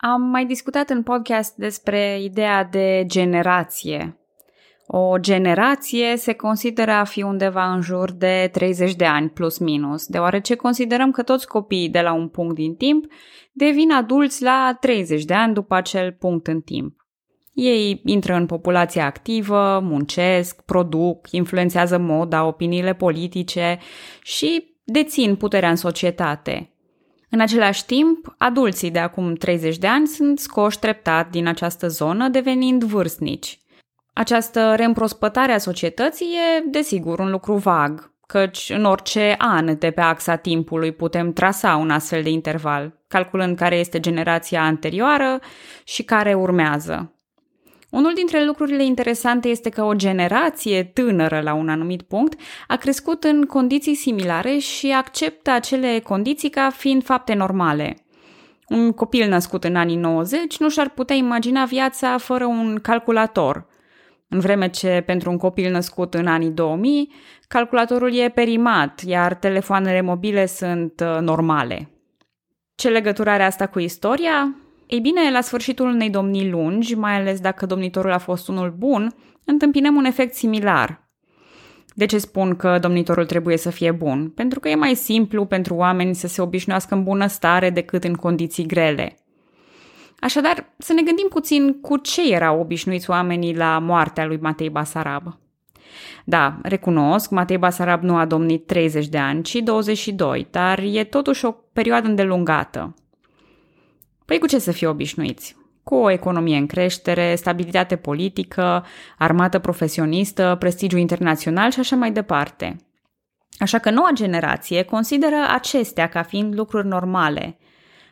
Am mai discutat în podcast despre ideea de generație. O generație se consideră a fi undeva în jur de 30 de ani plus minus, deoarece considerăm că toți copiii de la un punct din timp devin adulți la 30 de ani după acel punct în timp. Ei intră în populația activă, muncesc, produc, influențează moda, opiniile politice și dețin puterea în societate. În același timp, adulții de acum 30 de ani sunt scoși treptat din această zonă, devenind vârstnici. Această reîmprospătare a societății e, desigur, un lucru vag, căci în orice an de pe axa timpului putem trasa un astfel de interval, calculând care este generația anterioară și care urmează. Unul dintre lucrurile interesante este că o generație tânără la un anumit punct a crescut în condiții similare și acceptă acele condiții ca fiind fapte normale. Un copil născut în anii 90 nu și-ar putea imagina viața fără un calculator, în vreme ce pentru un copil născut în anii 2000, calculatorul e perimat, iar telefoanele mobile sunt normale. Ce legătură are asta cu istoria? Ei bine, la sfârșitul unei domnii lungi, mai ales dacă domnitorul a fost unul bun, întâmpinăm un efect similar. De ce spun că domnitorul trebuie să fie bun? Pentru că e mai simplu pentru oameni să se obișnuiască în bunăstare decât în condiții grele. Așadar, să ne gândim puțin cu ce erau obișnuiți oamenii la moartea lui Matei Basarab. Da, recunosc, Matei Basarab nu a domnit 30 de ani, ci 22, dar e totuși o perioadă îndelungată. Păi cu ce să fie obișnuiți? Cu o economie în creștere, stabilitate politică, armată profesionistă, prestigiu internațional și așa mai departe. Așa că noua generație consideră acestea ca fiind lucruri normale.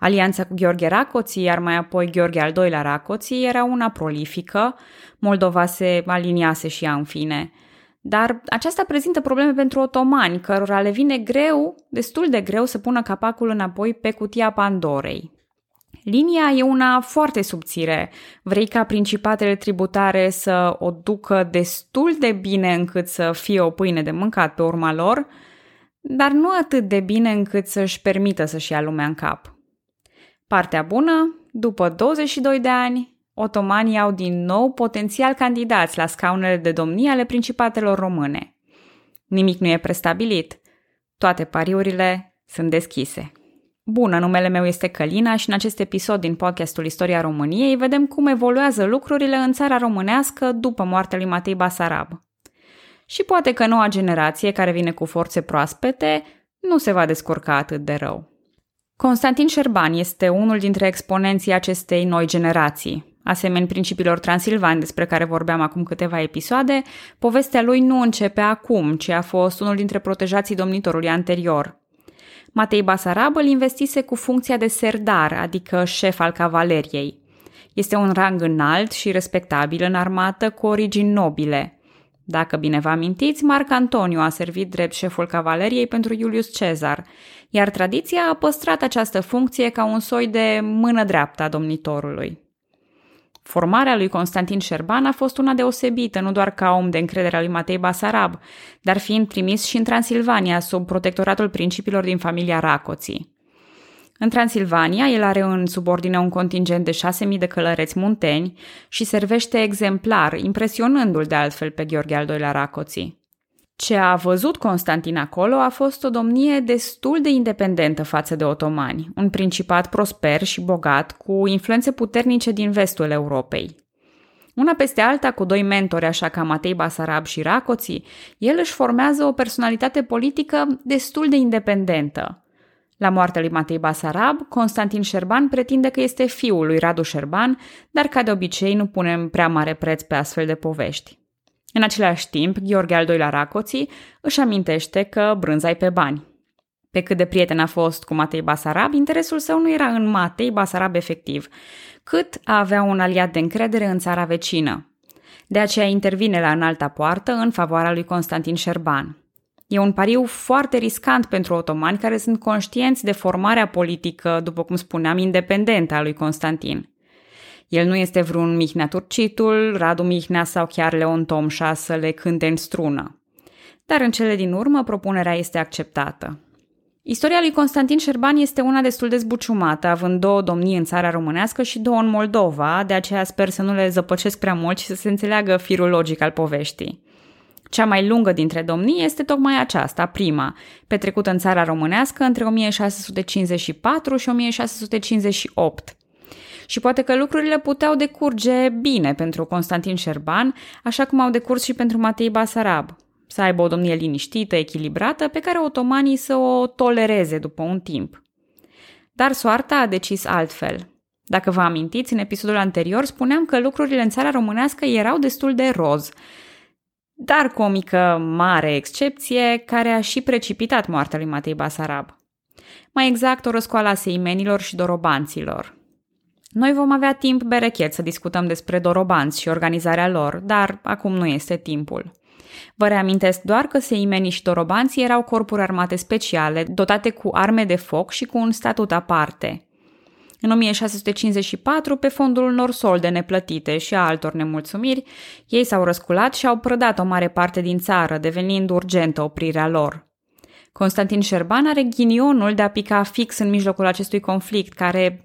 Alianța cu Gheorghe Rákóczi, iar mai apoi Gheorghe al II-lea Rákóczi, era una prolifică, Moldova se aliniase și ea în fine. Dar aceasta prezintă probleme pentru otomani, cărora le vine greu, destul de greu, să pună capacul înapoi pe cutia Pandorei. Linia e una foarte subțire. Vrei ca principatele tributare să o ducă destul de bine încât să fie o pâine de mâncat pe urma lor, dar nu atât de bine încât să-și permită să-și ia lumea în cap. Partea bună, după 22 de ani, otomanii au din nou potențial candidați la scaunele de domnie ale principatelor române. Nimic nu e prestabilit. Toate pariurile sunt deschise. Bună, numele meu este Călina și în acest episod din podcastul Istoria României vedem cum evoluează lucrurile în țara românească după moartea lui Matei Basarab. Și poate că noua generație care vine cu forțe proaspete nu se va descurca atât de rău. Constantin Șerban este unul dintre exponenții acestei noi generații. Asemeni principilor transilvani despre care vorbeam acum câteva episoade, povestea lui nu începe acum, ci a fost unul dintre protejații domnitorului anterior. Matei Basarab îl investise cu funcția de serdar, adică șef al cavaleriei. Este un rang înalt și respectabil în armată cu origini nobile. Dacă bine vă amintiți, Marc Antoniu a servit drept șeful cavaleriei pentru Iulius Cezar, iar tradiția a păstrat această funcție ca un soi de mână dreaptă a domnitorului. Formarea lui Constantin Șerban a fost una deosebită, nu doar ca om de încredere al lui Matei Basarab, dar fiind trimis și în Transilvania, sub protectoratul principilor din familia Rákóczi. În Transilvania, el are în subordine un contingent de 6.000 de călăreți munteni și servește exemplar, impresionându-l de altfel pe Gheorghe al II-lea Rákóczi. Ce a văzut Constantin acolo a fost o domnie destul de independentă față de otomani, un principat prosper și bogat cu influențe puternice din vestul Europei. Una peste alta, cu doi mentori așa ca Matei Basarab și Rákóczi, el își formează o personalitate politică destul de independentă. La moartea lui Matei Basarab, Constantin Șerban pretinde că este fiul lui Radu Șerban, dar ca de obicei nu punem prea mare preț pe astfel de povești. În același timp, Gheorghe al II-lea Rákóczi își amintește că brânza-i pe bani. Pe cât de prieten a fost cu Matei Basarab, interesul său nu era în Matei Basarab efectiv, cât a avea un aliat de încredere în țara vecină. De aceea intervine la înalta poartă în favoarea lui Constantin Șerban. E un pariu foarte riscant pentru otomani care sunt conștienți de formarea politică, după cum spuneam, independentă a lui Constantin. El nu este vreun Mihnea Turcitul, Radu Mihnea sau chiar Leon Tomșa să le cânte în strună. Dar în cele din urmă, propunerea este acceptată. Istoria lui Constantin Șerban este una destul de zbuciumată, având două domnii în țara românească și două în Moldova, de aceea sper să nu le zăpăcesc prea mult și să se înțeleagă firul logic al poveștii. Cea mai lungă dintre domnii este tocmai aceasta, prima, petrecută în țara românească între 1654 și 1658. Și poate că lucrurile puteau decurge bine pentru Constantin Șerban, așa cum au decurs și pentru Matei Basarab. Să aibă o domnie liniștită, echilibrată, pe care otomanii să o tolereze după un timp. Dar soarta a decis altfel. Dacă vă amintiți, în episodul anterior spuneam că lucrurile în țara românească erau destul de roz, dar cu o mică mare excepție care a și precipitat moartea lui Matei Basarab. Mai exact, o răscoală a seimenilor și dorobanților. Noi vom avea timp berechet să discutăm despre dorobanți și organizarea lor, dar acum nu este timpul. Vă reamintesc doar că seimenii și dorobanții erau corpuri armate speciale, dotate cu arme de foc și cu un statut aparte. În 1654, pe fondul unor solde neplătite și a altor nemulțumiri, ei s-au răsculat și au prădat o mare parte din țară, devenind urgentă oprirea lor. Constantin Șerban are ghinionul de a pica fix în mijlocul acestui conflict, care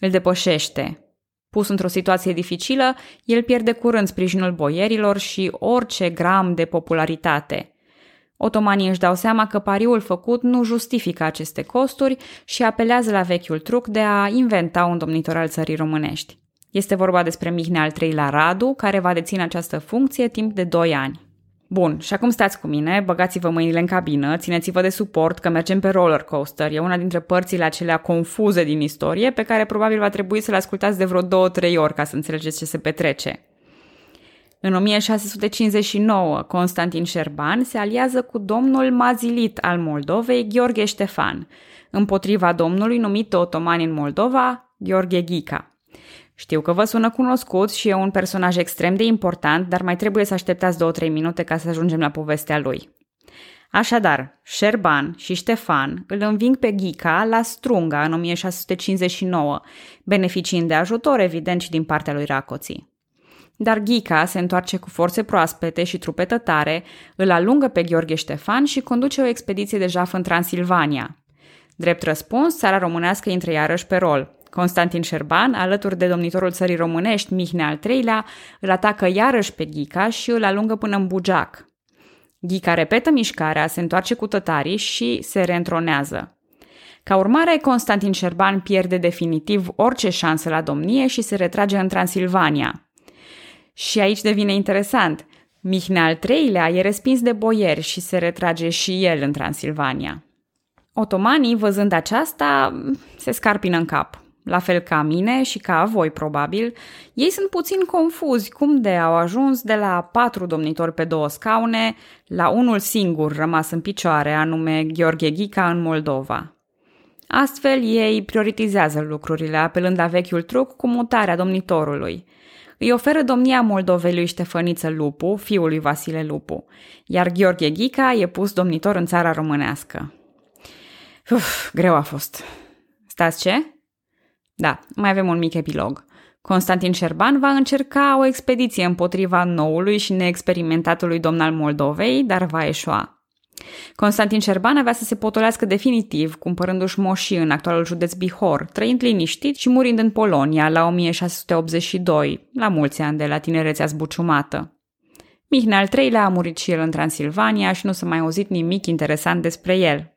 îl depășește. Pus într-o situație dificilă, el pierde curând sprijinul boierilor și orice gram de popularitate. Otomanii își dau seama că pariul făcut nu justifică aceste costuri și apelează la vechiul truc de a inventa un domnitor al țării românești. Este vorba despre Mihnea al III-lea Radu, care va deține această funcție timp de 2 ani. Bun, și acum stați cu mine, băgați-vă mâinile în cabină, țineți-vă de suport că mergem pe roller coaster. E una dintre părțile acelea confuze din istorie pe care probabil va trebui să le ascultați de vreo 2-3 ori ca să înțelegeți ce se petrece. În 1659, Constantin Șerban se aliază cu domnul mazilit al Moldovei, Gheorghe Ștefan, împotriva domnului numit de otomani în Moldova, Gheorghe Ghica. Știu că vă sună cunoscut și e un personaj extrem de important, dar mai trebuie să așteptați 2-3 minute ca să ajungem la povestea lui. Așadar, Șerban și Ștefan îl înving pe Ghica la Strunga în 1659, beneficiind de ajutor evident și din partea lui Rákóczi. Dar Ghica se întoarce cu forțe proaspete și trupe tătare, îl alungă pe Gheorghe Ștefan și conduce o expediție de jaf în Transilvania. Drept răspuns, țara românească intră iarăși pe rol. Constantin Șerban, alături de domnitorul țării românești, Mihnea al III-lea, îl atacă iarăși pe Ghica și îl alungă până în Bujac. Ghica repetă mișcarea, se întoarce cu tătarii și se reîntronează. Ca urmare, Constantin Șerban pierde definitiv orice șansă la domnie și se retrage în Transilvania. Și aici devine interesant. Mihnea al III-lea e respins de boieri și se retrage și el în Transilvania. Otomanii, văzând aceasta, se scarpină în cap. La fel ca mine și ca voi, probabil, ei sunt puțin confuzi cum de au ajuns de la 4 domnitori pe 2 scaune la unul singur rămas în picioare, anume Gheorghe Ghica în Moldova. Astfel, ei prioritizează lucrurile, apelând la vechiul truc cu mutarea domnitorului. Îi oferă domnia Moldovei lui Ștefăniță Lupu, fiul lui Vasile Lupu, iar Gheorghe Ghica e pus domnitor în țara românească. Uf, greu a fost. Stați ce? Da, mai avem un mic epilog. Constantin Șerban va încerca o expediție împotriva noului și neexperimentatului domn al Moldovei, dar va eșua. Constantin Șerban avea să se potolească definitiv, cumpărându-și moșii în actualul județ Bihor, trăind liniștit și murind în Polonia la 1682, la mulți ani de la tinerețea zbuciumată. Mihnea al III-lea a murit și el în Transilvania și nu s-a mai auzit nimic interesant despre el.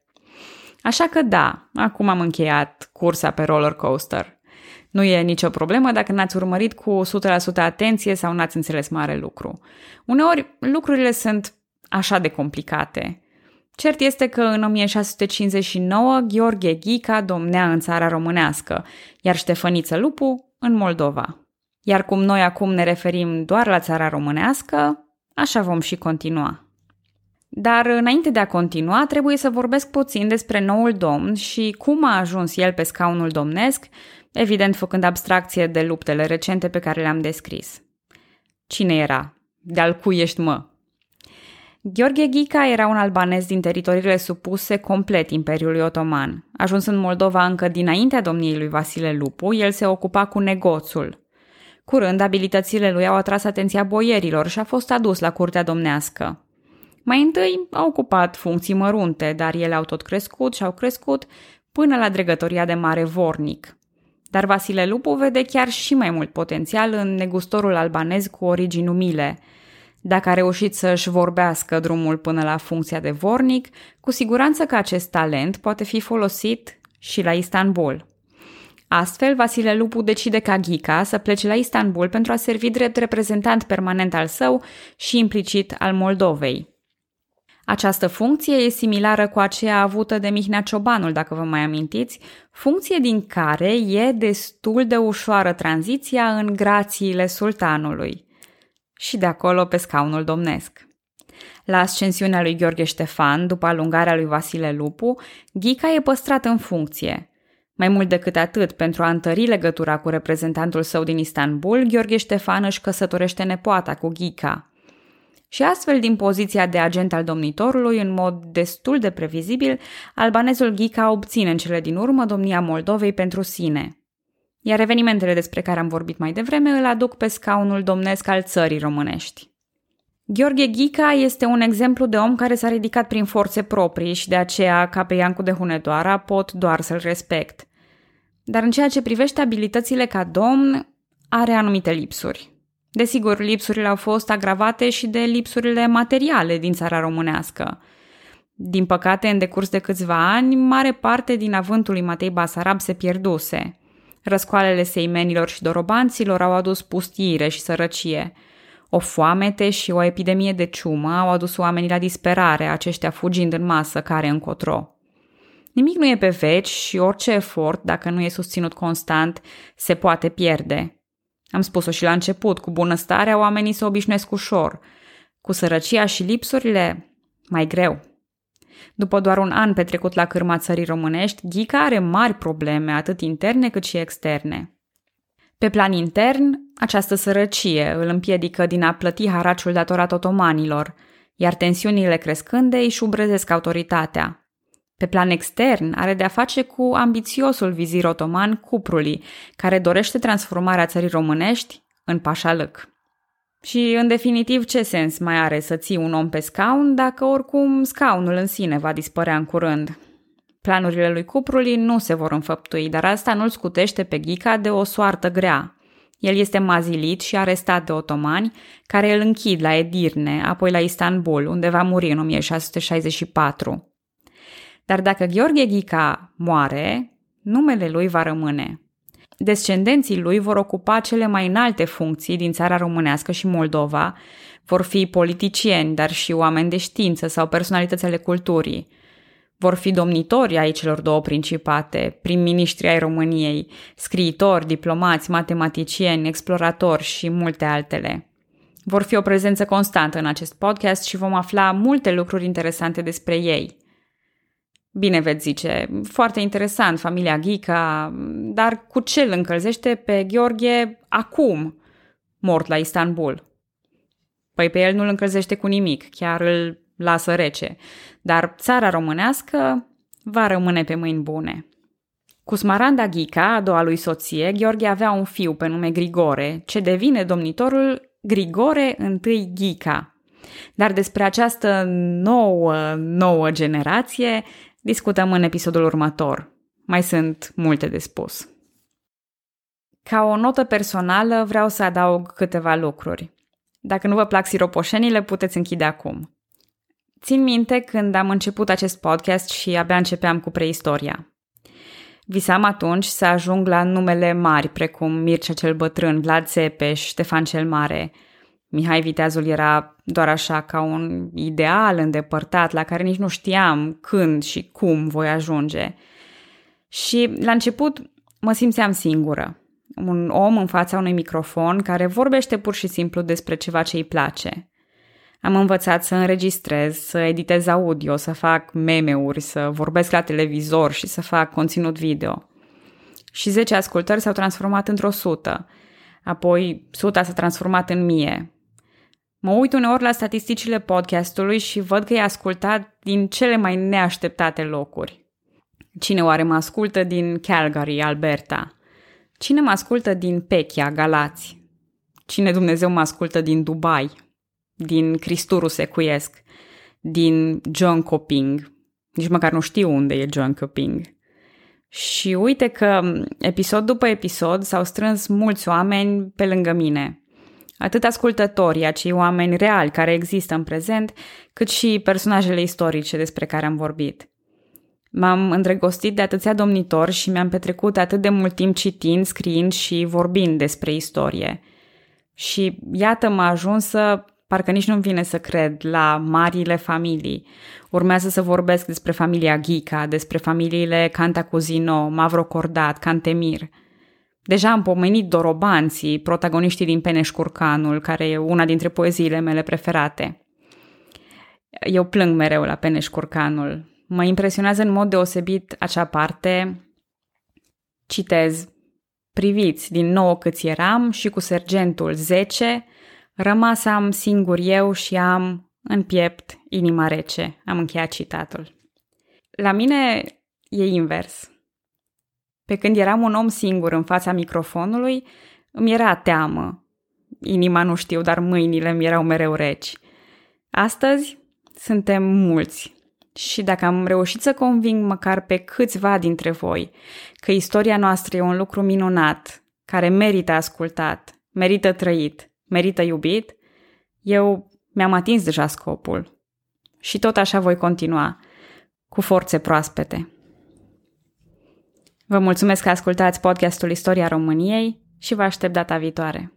Așa că da, acum am încheiat cursa pe roller coaster. Nu e nicio problemă dacă n-ați urmărit cu 100% atenție sau n-ați înțeles mare lucru. Uneori lucrurile sunt așa de complicate. Cert este că în 1659 Gheorghe Ghica domnea în țara românească, iar Ștefăniță Lupu în Moldova. Iar cum noi acum ne referim doar la țara românească, așa vom și continua. Dar înainte de a continua, trebuie să vorbesc puțin despre noul domn și cum a ajuns el pe scaunul domnesc, evident făcând abstracție de luptele recente pe care le-am descris. Cine era? De-al cui ești, mă? Gheorghe Ghica era un albanez din teritoriile supuse complet Imperiului Otoman. Ajuns în Moldova încă dinaintea domniei lui Vasile Lupu, el se ocupa cu negoțul. Curând, abilitățile lui au atras atenția boierilor și a fost adus la curtea domnească. Mai întâi au ocupat funcții mărunte, dar ele au tot crescut și au crescut până la dregătoria de mare vornic. Dar Vasile Lupu vede chiar și mai mult potențial în negustorul albanez cu origini umile. Dacă a reușit să-și vorbească drumul până la funcția de vornic, cu siguranță că acest talent poate fi folosit și la Istanbul. Astfel, Vasile Lupu decide ca Ghica să plece la Istanbul pentru a servi drept reprezentant permanent al său și implicit al Moldovei. Această funcție e similară cu aceea avută de Mihnea Ciobanul, dacă vă mai amintiți, funcție din care e destul de ușoară tranziția în grațiile sultanului. Și de acolo pe scaunul domnesc. La ascensiunea lui Gheorghe Ștefan, după alungarea lui Vasile Lupu, Ghica e păstrat în funcție. Mai mult decât atât, pentru a întări legătura cu reprezentantul său din Istanbul, Gheorghe Ștefan își căsătorește nepoata cu Ghica. Și astfel, din poziția de agent al domnitorului, în mod destul de previzibil, albanezul Ghica obține în cele din urmă domnia Moldovei pentru sine. Iar evenimentele despre care am vorbit mai devreme îl aduc pe scaunul domnesc al țării românești. Gheorghe Ghica este un exemplu de om care s-a ridicat prin forțe proprii și de aceea, ca pe Iancu de Hunedoara, pot doar să-l respect. Dar în ceea ce privește abilitățile ca domn, are anumite lipsuri. Desigur, lipsurile au fost agravate și de lipsurile materiale din țara românească. Din păcate, în decurs de câțiva ani, mare parte din avântul lui Matei Basarab se pierduse. Răscoalele seimenilor și dorobanților au adus pustiire și sărăcie. O foamete și o epidemie de ciumă au adus oamenii la disperare, aceștia fugind în masă care încotro. Nimic nu e pe veci și orice efort, dacă nu e susținut constant, se poate pierde. Am spus-o și la început, cu bunăstarea oamenii se obișnuiesc ușor. Cu sărăcia și lipsurile, mai greu. După doar un an petrecut la cârma țării românești, Ghica are mari probleme, atât interne cât și externe. Pe plan intern, această sărăcie îl împiedică din a plăti haraciul datorat otomanilor, iar tensiunile crescânde îi șubrezesc autoritatea. Pe plan extern, are de-a face cu ambițiosul vizir otoman Cuprului, care dorește transformarea țării românești în pașalăc. Și, în definitiv, ce sens mai are să ții un om pe scaun dacă, oricum, scaunul în sine va dispărea în curând? Planurile lui Cuprului nu se vor înfăptui, dar asta nu-l scutește pe Ghica de o soartă grea. El este mazilit și arestat de otomani, care îl închid la Edirne, apoi la Istanbul, unde va muri în 1664. Dar dacă Gheorghe Ghica moare, numele lui va rămâne. Descendenții lui vor ocupa cele mai înalte funcții din țara românească și Moldova, vor fi politicieni, dar și oameni de știință sau personalități ale culturii. Vor fi domnitori ai celor două principate, prim-miniștri ai României, scriitori, diplomați, matematicieni, exploratori și multe altele. Vor fi o prezență constantă în acest podcast și vom afla multe lucruri interesante despre ei. Bine veți zice, foarte interesant familia Ghica, dar cu ce îl încălzește pe Gheorghe acum, mort la Istanbul? Păi pe el nu îl încălzește cu nimic, chiar îl lasă rece, dar țara românească va rămâne pe mâini bune. Cu Smaranda Ghica, a doua lui soție, Gheorghe avea un fiu pe nume Grigore, ce devine domnitorul Grigore I Ghica. Dar despre această nouă generație discutăm în episodul următor. Mai sunt multe de spus. Ca o notă personală vreau să adaug câteva lucruri. Dacă nu vă plac siropoșenile, puteți închide acum. Țin minte când am început acest podcast și abia începeam cu preistoria. Visam atunci să ajung la numele mari, precum Mircea cel Bătrân, Vlad Țepeș, Ștefan cel Mare. Mihai Viteazul era doar așa ca un ideal îndepărtat la care nici nu știam când și cum voi ajunge. Și la început mă simțeam singură. Un om în fața unui microfon care vorbește pur și simplu despre ceva ce îi place. Am învățat să înregistrez, să editez audio, să fac meme-uri, să vorbesc la televizor și să fac conținut video. Și 10 ascultări s-au transformat într-o 100, apoi 100 s-a transformat în 1000. Mă uit uneori la statisticile podcastului și văd că e ascultat din cele mai neașteptate locuri. Cine oare mă ascultă din Calgary, Alberta? Cine mă ascultă din Pechia, Galați? Cine Dumnezeu mă ascultă din Dubai? Din Cristuru Secuiesc? din Jönköping. Nici măcar nu știu unde e Jönköping. Și uite că episod după episod s-au strâns mulți oameni pe lângă mine. Atât ascultătorii, acei oameni reali care există în prezent, cât și personajele istorice despre care am vorbit. M-am îndrăgostit de atâția domnitori și mi-am petrecut atât de mult timp citind, scriind și vorbind despre istorie. Și iată, m-a ajuns să, parcă nici nu-mi vine să cred, la marile familii. Urmează să vorbesc despre familia Ghica, despre familiile Cantacuzino, Mavrocordat, Cantemir. Deja am pomenit dorobanții, protagoniștii din Peneș-Curcanul, care e una dintre poeziile mele preferate. Eu plâng mereu la Peneș-Curcanul. Mă impresionează în mod deosebit acea parte, citez, priviți din nou câți eram și cu sergentul 10, rămas am singur eu și am în piept inima rece. Am încheiat citatul. La mine e invers. Pe când eram un om singur în fața microfonului, îmi era teamă. Inima nu știu, dar mâinile mi erau mereu reci. Astăzi suntem mulți. Și dacă am reușit să conving măcar pe câțiva dintre voi că istoria noastră e un lucru minunat, care merită ascultat, merită trăit, merită iubit, eu mi-am atins deja scopul. Și tot așa voi continua, cu forțe proaspete. Vă mulțumesc că ascultați podcastul Istoria României și vă aștept data viitoare.